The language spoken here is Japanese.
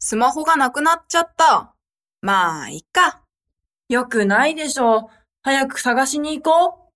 スマホがなくなっちゃった。まあ、いっか。よくないでしょ。早く探しに行こう。